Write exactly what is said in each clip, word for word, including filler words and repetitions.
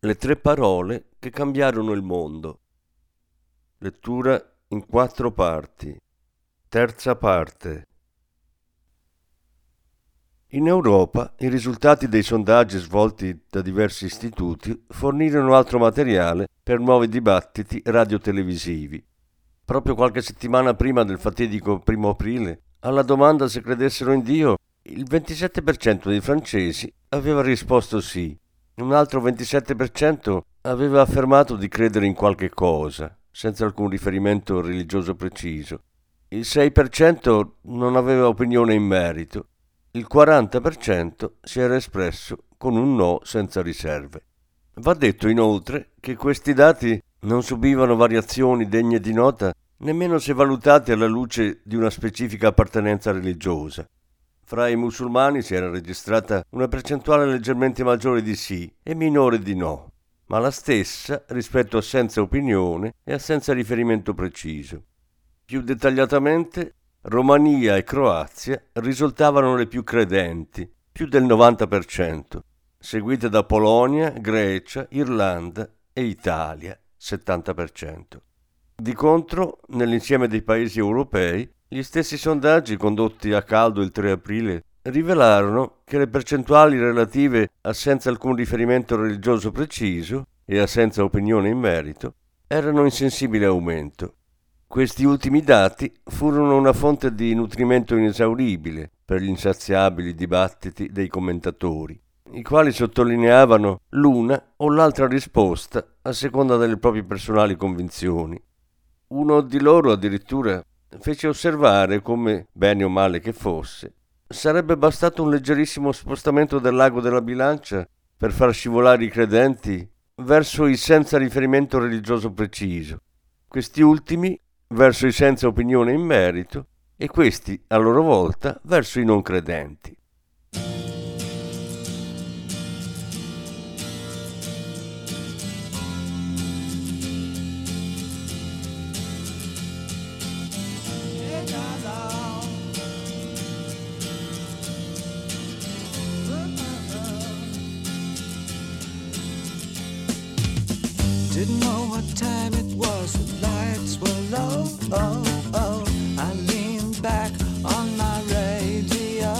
le tre parole che cambiarono il mondo. Lettura in quattro parti. Terza parte. In Europa i risultati dei sondaggi svolti da diversi istituti fornirono altro materiale per nuovi dibattiti radiotelevisivi. Proprio qualche settimana prima del fatidico primo aprile, alla domanda se credessero in Dio, il ventisette per cento dei francesi aveva risposto sì, un altro ventisette per cento aveva affermato di credere in qualche cosa, senza alcun riferimento religioso preciso, il sei per cento non aveva opinione in merito, il quaranta per cento si era espresso con un no senza riserve. Va detto inoltre che questi dati non subivano variazioni degne di nota nemmeno se valutati alla luce di una specifica appartenenza religiosa. Fra i musulmani si era registrata una percentuale leggermente maggiore di sì e minore di no, ma la stessa rispetto a senza opinione e a senza riferimento preciso. Più dettagliatamente, Romania e Croazia risultavano le più credenti, più del novanta per cento, seguite da Polonia, Grecia, Irlanda e Italia, settanta per cento. Di contro, nell'insieme dei paesi europei, gli stessi sondaggi condotti a caldo il tre aprile rivelarono che le percentuali relative a senza alcun riferimento religioso preciso e a senza opinione in merito erano in sensibile aumento. Questi ultimi dati furono una fonte di nutrimento inesauribile per gli insaziabili dibattiti dei commentatori, i quali sottolineavano l'una o l'altra risposta a seconda delle proprie personali convinzioni. Uno di loro addirittura fece osservare come, bene o male che fosse, sarebbe bastato un leggerissimo spostamento dell'ago della bilancia per far scivolare i credenti verso i senza riferimento religioso preciso, questi ultimi verso i senza opinione in merito e questi, a loro volta, verso i non credenti. Didn't know what time it was, the lights were low, oh, oh. I leaned back on my radio,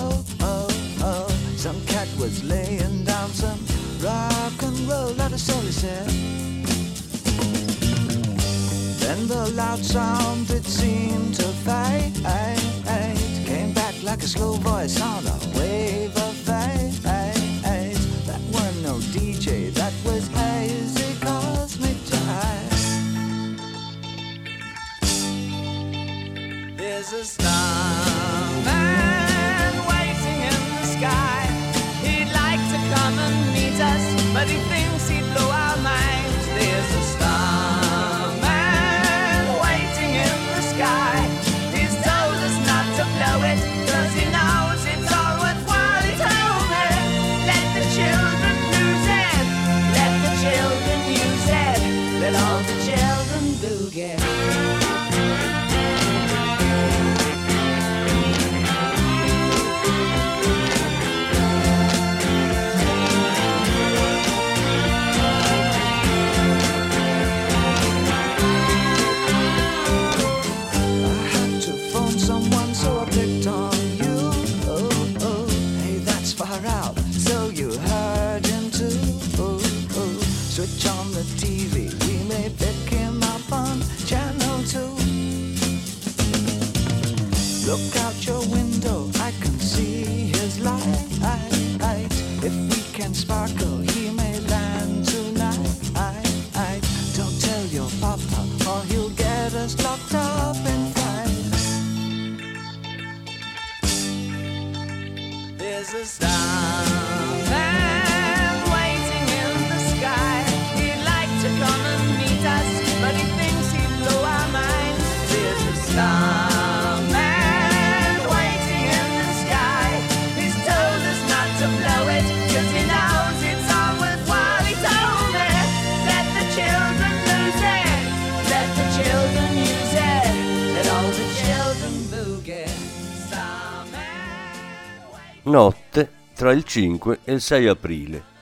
oh, oh. Some cat was laying down some rock and roll, that is all he said. Then the loud sound, it seemed to fade, came back like a slow voice on a wave of fate. That weren't no D J, that was hazy. There's a starman waiting in the sky. He'd like to come and meet us, but he thinks he'd blow our minds. There's a starman waiting in the sky. He's told us not to blow it, cause he knows it's all worthwhile. He's told it. Let the children lose it. Let the children use it. Let all the children boogie. Look out your window, I can see his light. If we can sparkle, he may land tonight. Don't tell your papa, or he'll get us locked up in fight. There's a star man waiting in the sky. He'd like to come and Notte tra il cinque e il sei aprile.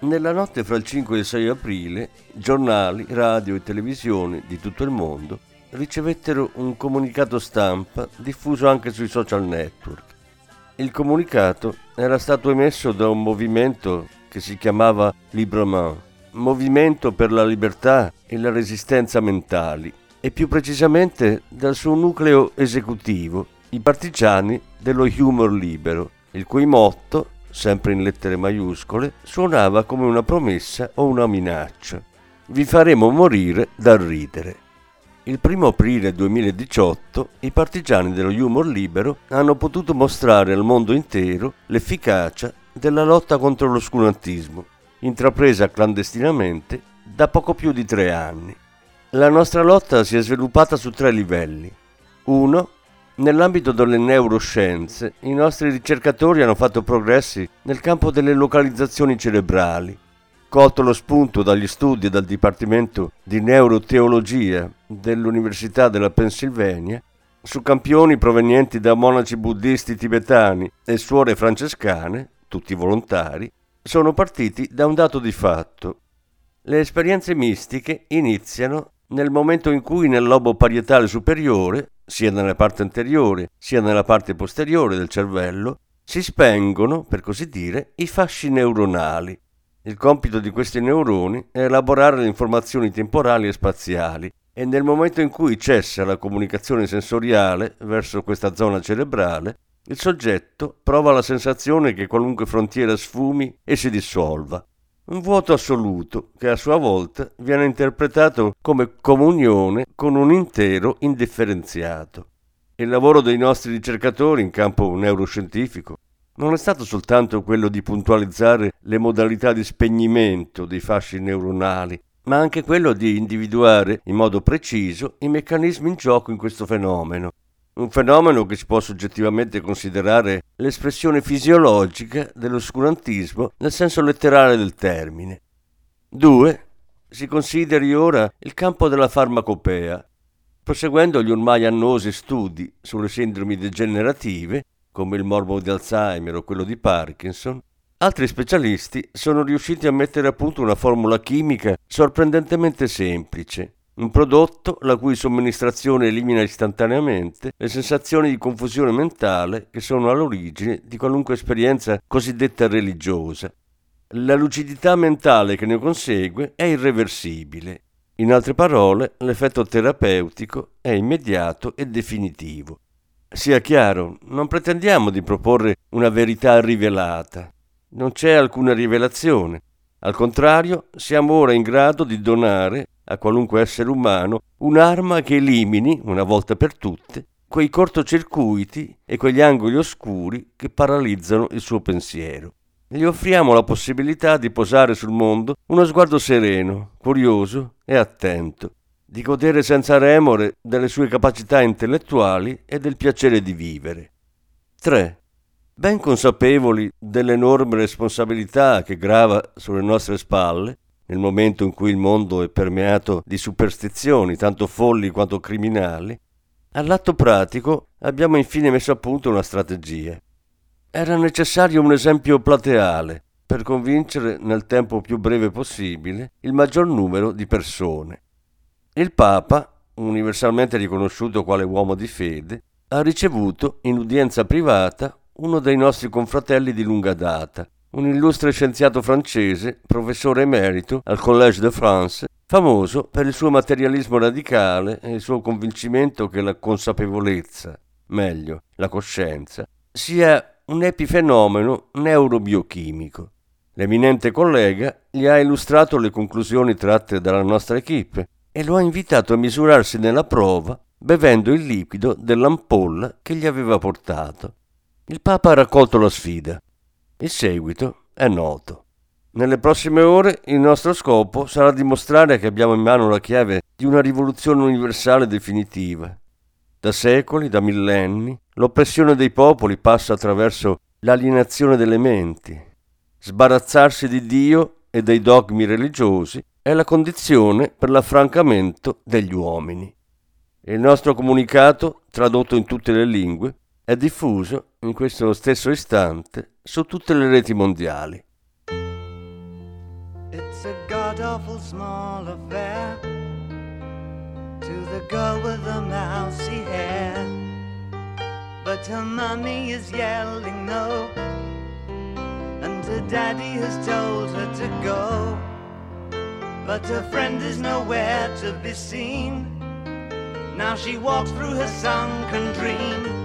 Nella notte fra il cinque e il sei aprile, giornali, radio e televisione di tutto il mondo ricevettero un comunicato stampa diffuso anche sui social network. Il comunicato era stato emesso da un movimento che si chiamava LibreMain, Movimento per la Libertà e la Resistenza Mentali, e più precisamente dal suo nucleo esecutivo, i partigiani dello humor libero, il cui motto, sempre in lettere maiuscole, suonava come una promessa o una minaccia: vi faremo morire dal ridere. Il primo aprile duemiladiciotto i partigiani dello humor libero hanno potuto mostrare al mondo intero l'efficacia della lotta contro l'oscurantismo, intrapresa clandestinamente da poco più di tre anni. La nostra lotta si è sviluppata su tre livelli. uno. Nell'ambito delle neuroscienze, i nostri ricercatori hanno fatto progressi nel campo delle localizzazioni cerebrali, colto lo spunto dagli studi dal Dipartimento di Neuroteologia dell'Università della Pennsylvania su campioni provenienti da monaci buddisti tibetani e suore francescane, tutti volontari, sono partiti da un dato di fatto. Le esperienze mistiche iniziano nel momento in cui nel lobo parietale superiore, sia nella parte anteriore sia nella parte posteriore del cervello, si spengono, per così dire, i fasci neuronali. Il compito di questi neuroni è elaborare le informazioni temporali e spaziali, e nel momento in cui cessa la comunicazione sensoriale verso questa zona cerebrale, il soggetto prova la sensazione che qualunque frontiera sfumi e si dissolva. Un vuoto assoluto che a sua volta viene interpretato come comunione con un intero indifferenziato. Il lavoro dei nostri ricercatori in campo neuroscientifico non è stato soltanto quello di puntualizzare le modalità di spegnimento dei fasci neuronali, ma anche quello di individuare in modo preciso i meccanismi in gioco in questo fenomeno. Un fenomeno che si può soggettivamente considerare l'espressione fisiologica dell'oscurantismo nel senso letterale del termine. due. Si consideri ora il campo della farmacopea. Proseguendo gli ormai annosi studi sulle sindromi degenerative, come il morbo di Alzheimer o quello di Parkinson, altri specialisti sono riusciti a mettere a punto una formula chimica sorprendentemente semplice, un prodotto la cui somministrazione elimina istantaneamente le sensazioni di confusione mentale che sono all'origine di qualunque esperienza cosiddetta religiosa. La lucidità mentale che ne consegue è irreversibile. In altre parole, l'effetto terapeutico è immediato e definitivo. Sia chiaro, non pretendiamo di proporre una verità rivelata. Non c'è alcuna rivelazione. Al contrario, siamo ora in grado di donare a qualunque essere umano un'arma che elimini, una volta per tutte, quei cortocircuiti e quegli angoli oscuri che paralizzano il suo pensiero. Gli offriamo la possibilità di posare sul mondo uno sguardo sereno, curioso e attento, di godere senza remore delle sue capacità intellettuali e del piacere di vivere. tre. Ben consapevoli dell'enorme responsabilità che grava sulle nostre spalle, nel momento in cui il mondo è permeato di superstizioni tanto folli quanto criminali, all'atto pratico abbiamo infine messo a punto una strategia. Era necessario un esempio plateale per convincere nel tempo più breve possibile il maggior numero di persone. Il Papa, universalmente riconosciuto quale uomo di fede, ha ricevuto in udienza privata uno dei nostri confratelli di lunga data, un illustre scienziato francese, professore emerito al Collège de France, famoso per il suo materialismo radicale e il suo convincimento che la consapevolezza, meglio, la coscienza, sia un epifenomeno neurobiochimico. L'eminente collega gli ha illustrato le conclusioni tratte dalla nostra equipe e lo ha invitato a misurarsi nella prova bevendo il liquido dell'ampolla che gli aveva portato. Il Papa ha raccolto la sfida. Il seguito è noto. Nelle prossime ore il nostro scopo sarà dimostrare che abbiamo in mano la chiave di una rivoluzione universale definitiva. Da secoli, da millenni, l'oppressione dei popoli passa attraverso l'alienazione delle menti. Sbarazzarsi di Dio e dei dogmi religiosi è la condizione per l'affrancamento degli uomini. Il nostro comunicato, tradotto in tutte le lingue, è diffuso in questo stesso istante su tutte le reti mondiali. It's a god-awful small affair to the girl with the mousy hair, but her mommy is yelling no, and her daddy has told her to go, but her friend is nowhere to be seen. Now she walks through her sunken dream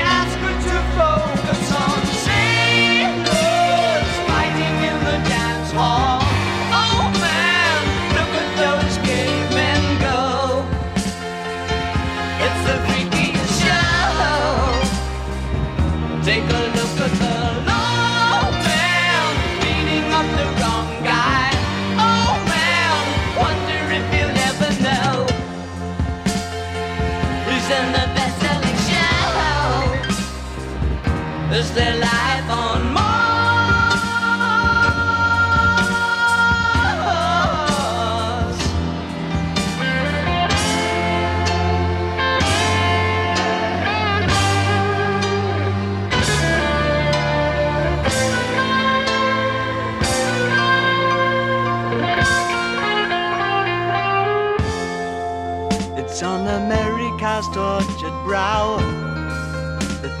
ask her to focus on sailors fighting in the dance hall. Oh man, look at those cavemen go. It's the freakiest show. Take a look at the low man beating up the wrong guy. Oh man, wonder if you'll ever know who's in the best-selling show. Is their life on Mars? On America's tortured brow that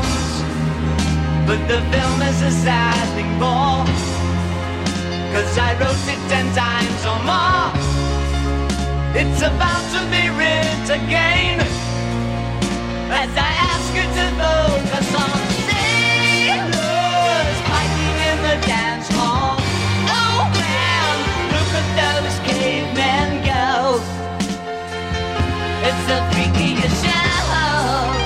But the film is a sad thing for, 'cause I wrote it ten times or more. It's about to be writ again as I ask you to focus on sailors fighting in the dance hall. Oh man, look at those cavemen go. It's a freakiest show.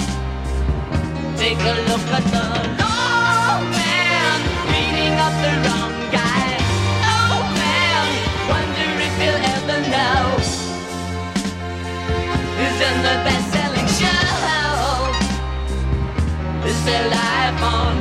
Take a look at the long man beating up the wrong guy. Oh man, wonder if he'll ever know who's in the best-selling show. Is their life on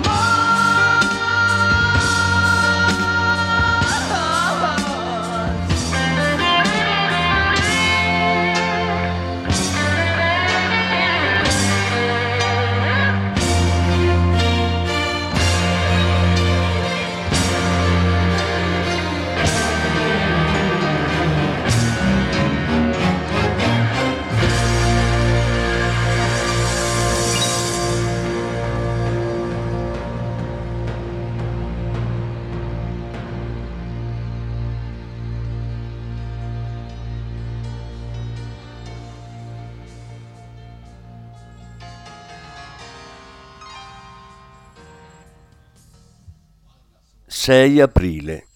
sei aprile.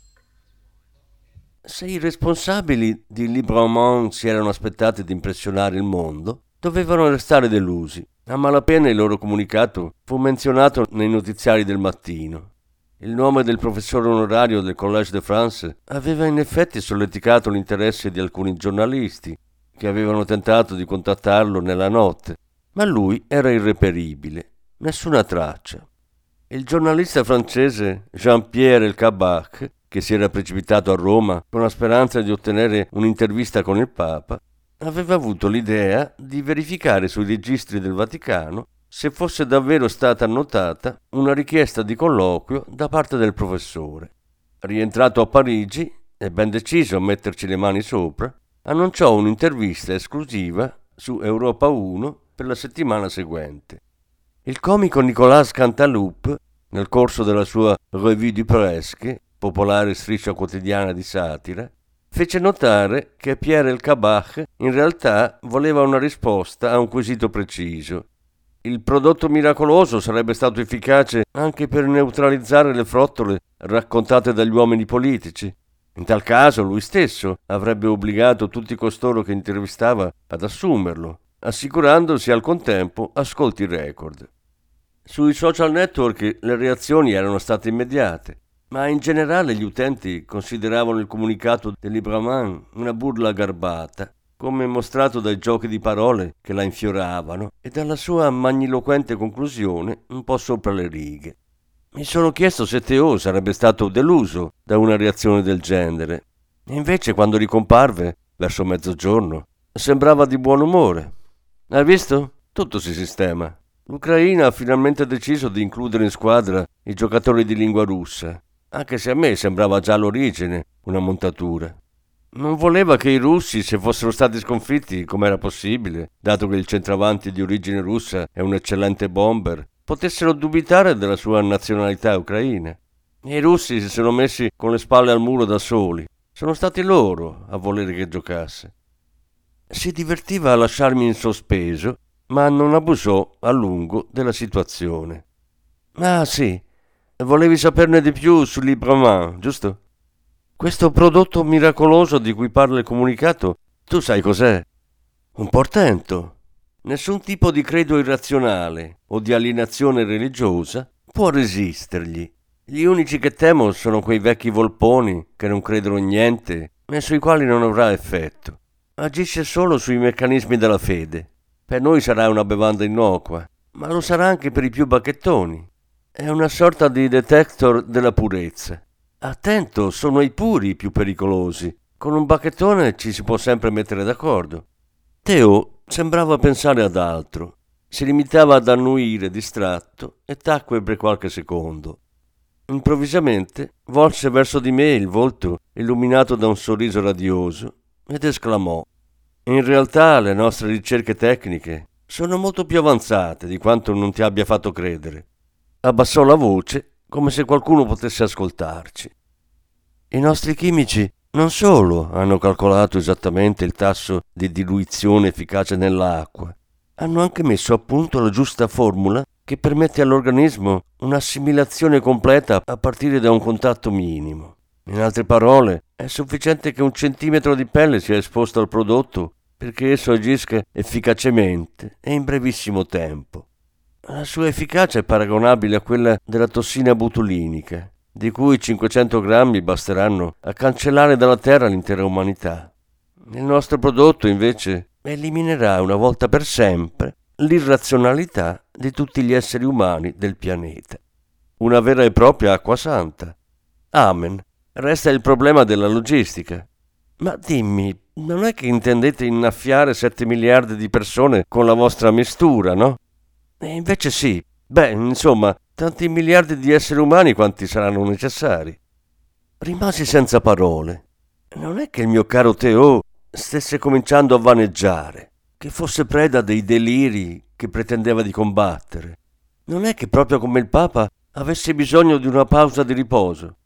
Se i responsabili di LibreMain si erano aspettati di impressionare il mondo, dovevano restare delusi. A malapena il loro comunicato fu menzionato nei notiziari del mattino. Il nome del professore onorario del Collège de France aveva in effetti solleticato l'interesse di alcuni giornalisti che avevano tentato di contattarlo nella notte, ma lui era irreperibile. Nessuna traccia. Il giornalista francese Jean-Pierre Elkabbach, che si era precipitato a Roma con la speranza di ottenere un'intervista con il Papa, aveva avuto l'idea di verificare sui registri del Vaticano se fosse davvero stata annotata una richiesta di colloquio da parte del professore. Rientrato a Parigi e ben deciso a metterci le mani sopra, annunciò un'intervista esclusiva su Europa uno per la settimana seguente. Il comico Nicolas Cantaloup, nel corso della sua Revue du Presque, popolare striscia quotidiana di satira, fece notare che Pierre Elkabbach in realtà voleva una risposta a un quesito preciso Il prodotto miracoloso sarebbe stato efficace anche per neutralizzare le frottole raccontate dagli uomini politici. In tal caso lui stesso avrebbe obbligato tutti costoro che intervistava ad assumerlo, assicurandosi al contempo ascolti record. Sui social network le reazioni erano state immediate, ma in generale gli utenti consideravano il comunicato del LibreMain una burla garbata, come mostrato dai giochi di parole che la infioravano e dalla sua magniloquente conclusione un po' sopra le righe. Mi sono chiesto se Theo sarebbe stato deluso da una reazione del genere. E invece quando ricomparve, verso mezzogiorno, sembrava di buon umore. Hai visto? Tutto si sistema. L'Ucraina ha finalmente deciso di includere in squadra i giocatori di lingua russa, anche se a me sembrava già all'origine una montatura. Non voleva che i russi, se fossero stati sconfitti, come era possibile, dato che il centravanti di origine russa è un eccellente bomber, potessero dubitare della sua nazionalità ucraina. I russi si sono messi con le spalle al muro da soli. Sono stati loro a volere che giocasse. Si divertiva a lasciarmi in sospeso, ma non abusò a lungo della situazione. Ah sì, volevi saperne di più sul LibreMain, giusto? Questo prodotto miracoloso di cui parla il comunicato, tu sai cos'è? Un portento. Nessun tipo di credo irrazionale o di alienazione religiosa può resistergli. Gli unici che temo sono quei vecchi volponi che non credono in niente e sui quali non avrà effetto. Agisce solo sui meccanismi della fede. Per noi sarà una bevanda innocua, ma lo sarà anche per i più bacchettoni. È una sorta di detector della purezza. Attento, sono i puri più pericolosi. Con un bacchettone ci si può sempre mettere d'accordo. Theo sembrava pensare ad altro. Si limitava ad annuire distratto e tacque per qualche secondo. Improvvisamente volse verso di me il volto illuminato da un sorriso radioso ed esclamò: in realtà le nostre ricerche tecniche sono molto più avanzate di quanto non ti abbia fatto credere. Abbassò la voce come se qualcuno potesse ascoltarci. I nostri chimici non solo hanno calcolato esattamente il tasso di diluizione efficace nell'acqua, hanno anche messo a punto la giusta formula che permette all'organismo un'assimilazione completa a partire da un contatto minimo. In altre parole, è sufficiente che un centimetro di pelle sia esposto al prodotto perché esso agisca efficacemente e in brevissimo tempo. La sua efficacia è paragonabile a quella della tossina botulinica, di cui cinquecento grammi basteranno a cancellare dalla terra l'intera umanità. Il nostro prodotto, invece, eliminerà una volta per sempre l'irrazionalità di tutti gli esseri umani del pianeta. Una vera e propria acqua santa. Amen. Resta il problema della logistica. Ma dimmi, non è che intendete innaffiare sette miliardi di persone con la vostra mistura, no? E invece sì, beh, insomma, tanti miliardi di esseri umani quanti saranno necessari. Rimasi senza parole. Non è che il mio caro Theo stesse cominciando a vaneggiare, che fosse preda dei deliri che pretendeva di combattere. Non è che proprio come il Papa avesse bisogno di una pausa di riposo.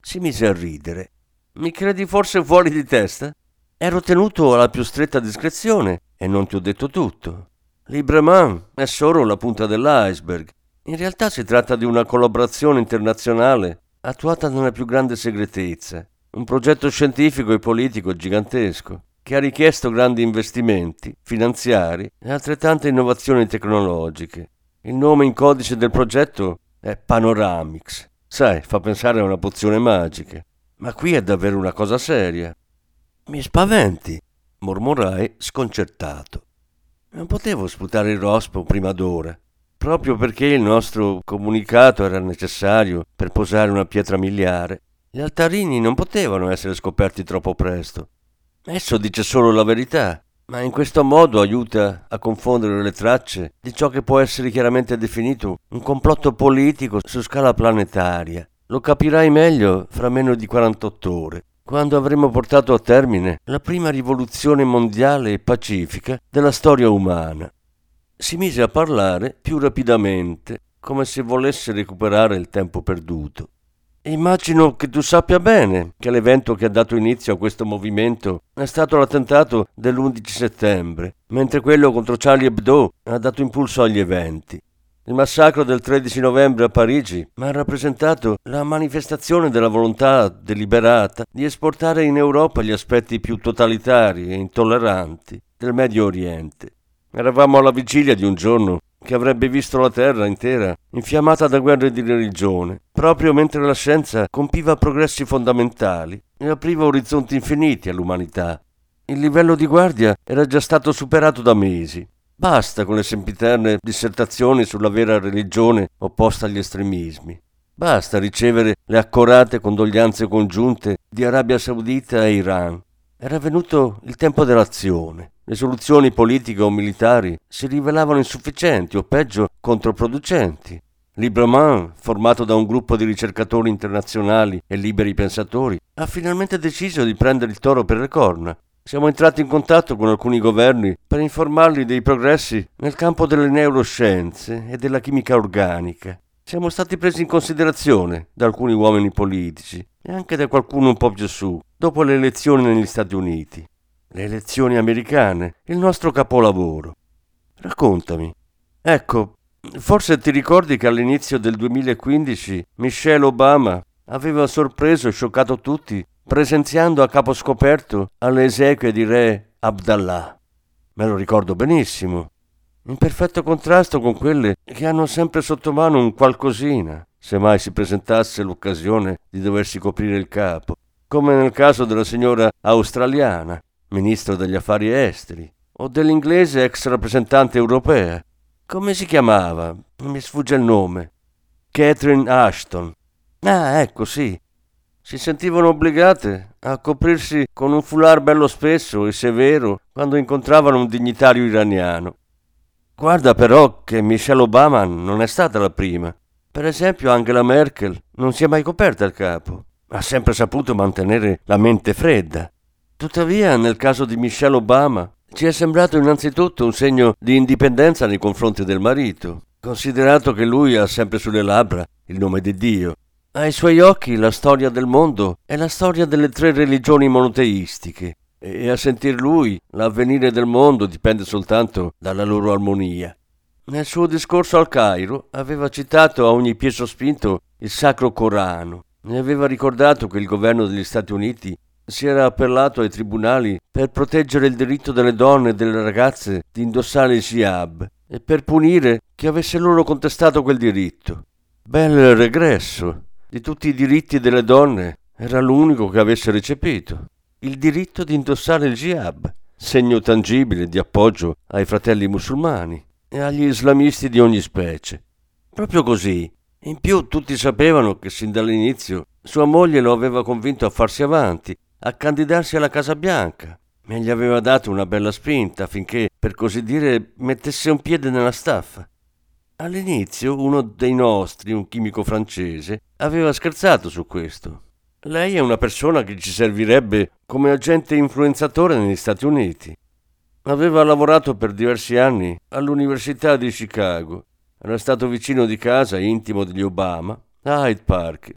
Si mise a ridere. Mi credi forse fuori di testa? Ero tenuto alla più stretta discrezione e non ti ho detto tutto. LibreMain è solo la punta dell'iceberg. In realtà si tratta di una collaborazione internazionale attuata nella più grande segretezza, un progetto scientifico e politico gigantesco che ha richiesto grandi investimenti finanziari e altrettante innovazioni tecnologiche. Il nome in codice del progetto è Panoramix. Sai, fa pensare a una pozione magica, ma qui è davvero una cosa seria. Mi spaventi, mormorai sconcertato. Non potevo sputare il rospo prima d'ora, proprio perché il nostro comunicato era necessario per posare una pietra miliare. Gli altarini non potevano essere scoperti troppo presto. Esso dice solo la verità, ma in questo modo aiuta a confondere le tracce di ciò che può essere chiaramente definito un complotto politico su scala planetaria. Lo capirai meglio fra meno di quarantotto ore. Quando avremo portato a termine la prima rivoluzione mondiale e pacifica della storia umana. Si mise a parlare più rapidamente, come se volesse recuperare il tempo perduto. Immagino che tu sappia bene che l'evento che ha dato inizio a questo movimento è stato l'attentato dell'undici settembre, mentre quello contro Charlie Hebdo ha dato impulso agli eventi. Il massacro del tredici novembre a Parigi ha rappresentato la manifestazione della volontà deliberata di esportare in Europa gli aspetti più totalitari e intolleranti del Medio Oriente. Eravamo alla vigilia di un giorno che avrebbe visto la terra intera infiammata da guerre di religione, proprio mentre la scienza compiva progressi fondamentali e apriva orizzonti infiniti all'umanità. Il livello di guardia era già stato superato da mesi. Basta con le sempiterne dissertazioni sulla vera religione opposta agli estremismi. Basta ricevere le accorate condoglianze congiunte di Arabia Saudita e Iran. Era venuto il tempo dell'azione. Le soluzioni politiche o militari si rivelavano insufficienti o peggio controproducenti. LibreMain, formato da un gruppo di ricercatori internazionali e liberi pensatori, ha finalmente deciso di prendere il toro per le corna. Siamo entrati in contatto con alcuni governi per informarli dei progressi nel campo delle neuroscienze e della chimica organica. Siamo stati presi in considerazione da alcuni uomini politici e anche da qualcuno un po' più su, dopo le elezioni negli Stati Uniti. Le elezioni americane, il nostro capolavoro. Raccontami. Ecco, forse ti ricordi che all'inizio del duemilaquindici Michelle Obama aveva sorpreso e scioccato tutti presenziando a capo scoperto alle esequie di re Abdallah. Me lo ricordo benissimo. In perfetto contrasto con quelle che hanno sempre sotto mano un qualcosina, se mai si presentasse l'occasione di doversi coprire il capo, come nel caso della signora australiana, ministro degli affari esteri, o dell'inglese ex rappresentante europea. Come si chiamava? Mi sfugge il nome. Catherine Ashton. Ah, ecco, sì. Si sentivano obbligate a coprirsi con un foulard bello spesso e severo quando incontravano un dignitario iraniano. Guarda però che Michelle Obama non è stata la prima. Per esempio Angela Merkel non si è mai coperta il capo. Ha sempre saputo mantenere la mente fredda. Tuttavia, nel caso di Michelle Obama, ci è sembrato innanzitutto un segno di indipendenza nei confronti del marito, considerato che lui ha sempre sulle labbra il nome di Dio. Ai suoi occhi la storia del mondo è la storia delle tre religioni monoteistiche, e a sentir lui l'avvenire del mondo dipende soltanto dalla loro armonia. Nel suo discorso al Cairo aveva citato a ogni piè sospinto il Sacro Corano e aveva ricordato che il governo degli Stati Uniti si era appellato ai tribunali per proteggere il diritto delle donne e delle ragazze di indossare il hijab e per punire chi avesse loro contestato quel diritto. Bel regresso. Di tutti i diritti delle donne era l'unico che avesse recepito il diritto di indossare il hijab, segno tangibile di appoggio ai fratelli musulmani e agli islamisti di ogni specie. Proprio così. In più tutti sapevano che sin dall'inizio sua moglie lo aveva convinto a farsi avanti, a candidarsi alla Casa Bianca, e gli aveva dato una bella spinta affinché, per così dire, mettesse un piede nella staffa. All'inizio uno dei nostri, un chimico francese, aveva scherzato su questo. Lei è una persona che ci servirebbe come agente influenzatore negli Stati Uniti. Aveva lavorato per diversi anni all'Università di Chicago. Era stato vicino di casa e intimo degli Obama, a Hyde Park.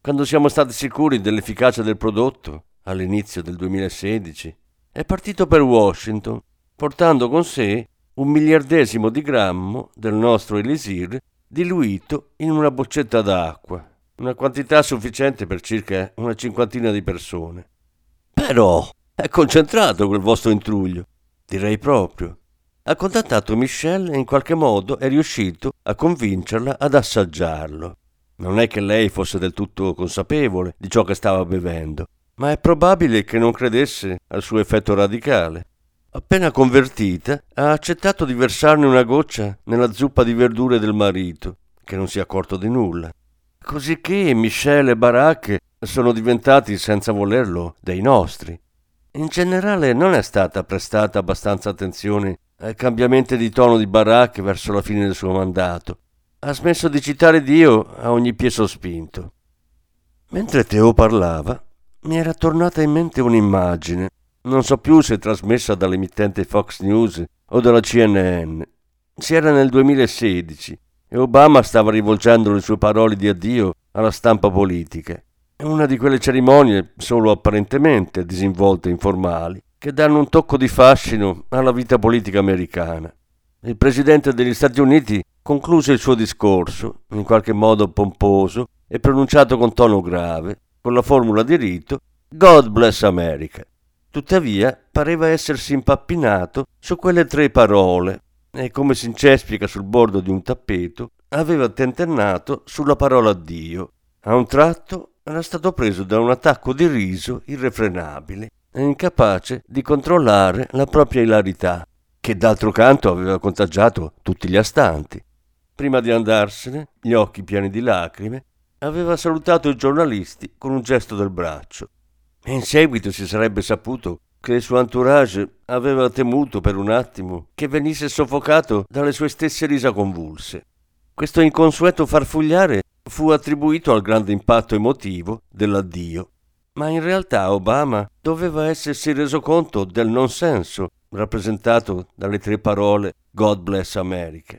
Quando siamo stati sicuri dell'efficacia del prodotto, all'inizio del duemilasedici, è partito per Washington, portando con sé un miliardesimo di grammo del nostro elisir diluito in una boccetta d'acqua, una quantità sufficiente per circa una cinquantina di persone. Però è concentrato quel vostro intruglio, direi proprio. Ha contattato Michelle e in qualche modo è riuscito a convincerla ad assaggiarlo. Non è che lei fosse del tutto consapevole di ciò che stava bevendo, ma è probabile che non credesse al suo effetto radicale. Appena convertita, ha accettato di versarne una goccia nella zuppa di verdure del marito, che non si è accorto di nulla. Cosicché Michelle e Barak sono diventati, senza volerlo, dei nostri. In generale non è stata prestata abbastanza attenzione al cambiamento di tono di Barak verso la fine del suo mandato. Ha smesso di citare Dio a ogni piè sospinto. Mentre Teo parlava, mi era tornata in mente un'immagine, non so più se trasmessa dall'emittente Fox News o dalla C N N. Si era nel duemilasedici e Obama stava rivolgendo le sue parole di addio alla stampa politica. È una di quelle cerimonie, solo apparentemente disinvolte e informali, che danno un tocco di fascino alla vita politica americana. Il presidente degli Stati Uniti concluse il suo discorso, in qualche modo pomposo e pronunciato con tono grave, con la formula di rito God bless America. Tuttavia pareva essersi impappinato su quelle tre parole e, come si incespica sul bordo di un tappeto, aveva tentennato sulla parola Dio. A un tratto era stato preso da un attacco di riso irrefrenabile e incapace di controllare la propria ilarità, che d'altro canto aveva contagiato tutti gli astanti. Prima di andarsene, gli occhi pieni di lacrime, aveva salutato i giornalisti con un gesto del braccio. In seguito si sarebbe saputo che il suo entourage aveva temuto per un attimo che venisse soffocato dalle sue stesse risa convulse. Questo inconsueto farfugliare fu attribuito al grande impatto emotivo dell'addio, ma in realtà Obama doveva essersi reso conto del non senso rappresentato dalle tre parole God bless America.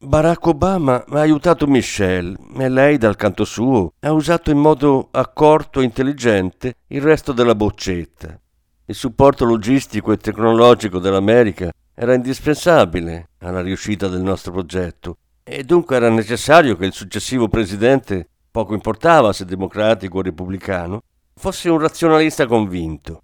Barack Obama ha aiutato Michelle e lei, dal canto suo, ha usato in modo accorto e intelligente il resto della boccetta. Il supporto logistico e tecnologico dell'America era indispensabile alla riuscita del nostro progetto e dunque era necessario che il successivo presidente, poco importava se democratico o repubblicano, fosse un razionalista convinto.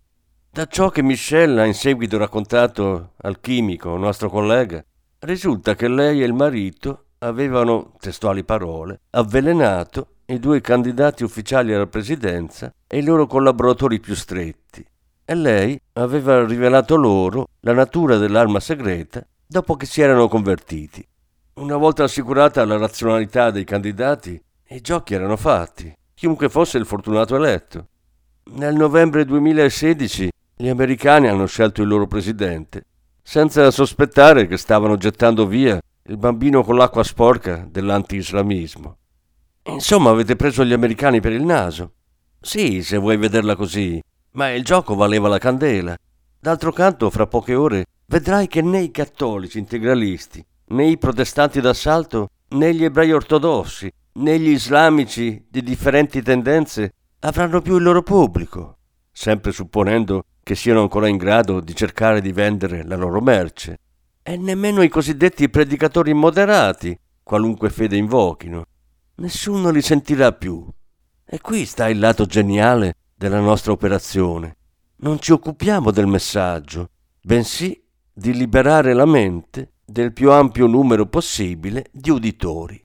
Da ciò che Michelle ha in seguito raccontato al chimico, nostro collega, risulta che lei e il marito avevano, testuali parole, avvelenato i due candidati ufficiali alla presidenza e i loro collaboratori più stretti, e lei aveva rivelato loro la natura dell'arma segreta dopo che si erano convertiti. Una volta assicurata la razionalità dei candidati, i giochi erano fatti, chiunque fosse il fortunato eletto. Nel novembre duemilasedici gli americani hanno scelto il loro presidente, senza sospettare che stavano gettando via il bambino con l'acqua sporca dell'anti-islamismo. Insomma, avete preso gli americani per il naso. Sì, se vuoi vederla così, ma il gioco valeva la candela. D'altro canto, fra poche ore vedrai che né i cattolici integralisti, né i protestanti d'assalto, né gli ebrei ortodossi, né gli islamici di differenti tendenze avranno più il loro pubblico, sempre supponendo che siano ancora in grado di cercare di vendere la loro merce, e nemmeno i cosiddetti predicatori immoderati, qualunque fede invochino. Nessuno li sentirà più. E qui sta il lato geniale della nostra operazione. Non ci occupiamo del messaggio, bensì di liberare la mente del più ampio numero possibile di uditori.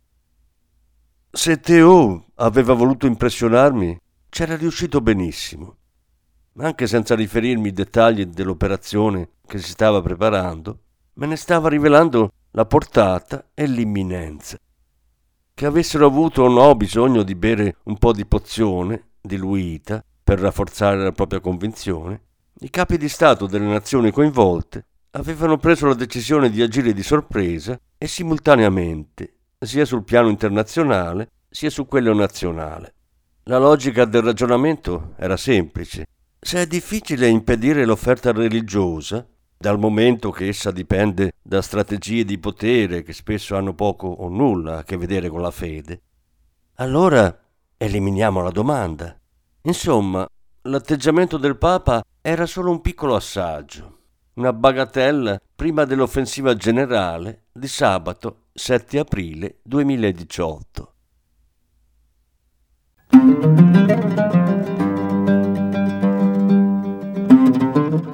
Se Theo aveva voluto impressionarmi, c'era riuscito benissimo. Anche senza riferirmi i dettagli dell'operazione che si stava preparando, me ne stava rivelando la portata e l'imminenza. Che avessero avuto o no bisogno di bere un po' di pozione diluita per rafforzare la propria convinzione, i capi di Stato delle nazioni coinvolte avevano preso la decisione di agire di sorpresa e simultaneamente, sia sul piano internazionale sia su quello nazionale. La logica del ragionamento era semplice. Se è difficile impedire l'offerta religiosa, dal momento che essa dipende da strategie di potere che spesso hanno poco o nulla a che vedere con la fede, allora eliminiamo la domanda. Insomma, l'atteggiamento del Papa era solo un piccolo assaggio, una bagatella prima dell'offensiva generale di sabato sette aprile duemiladiciotto.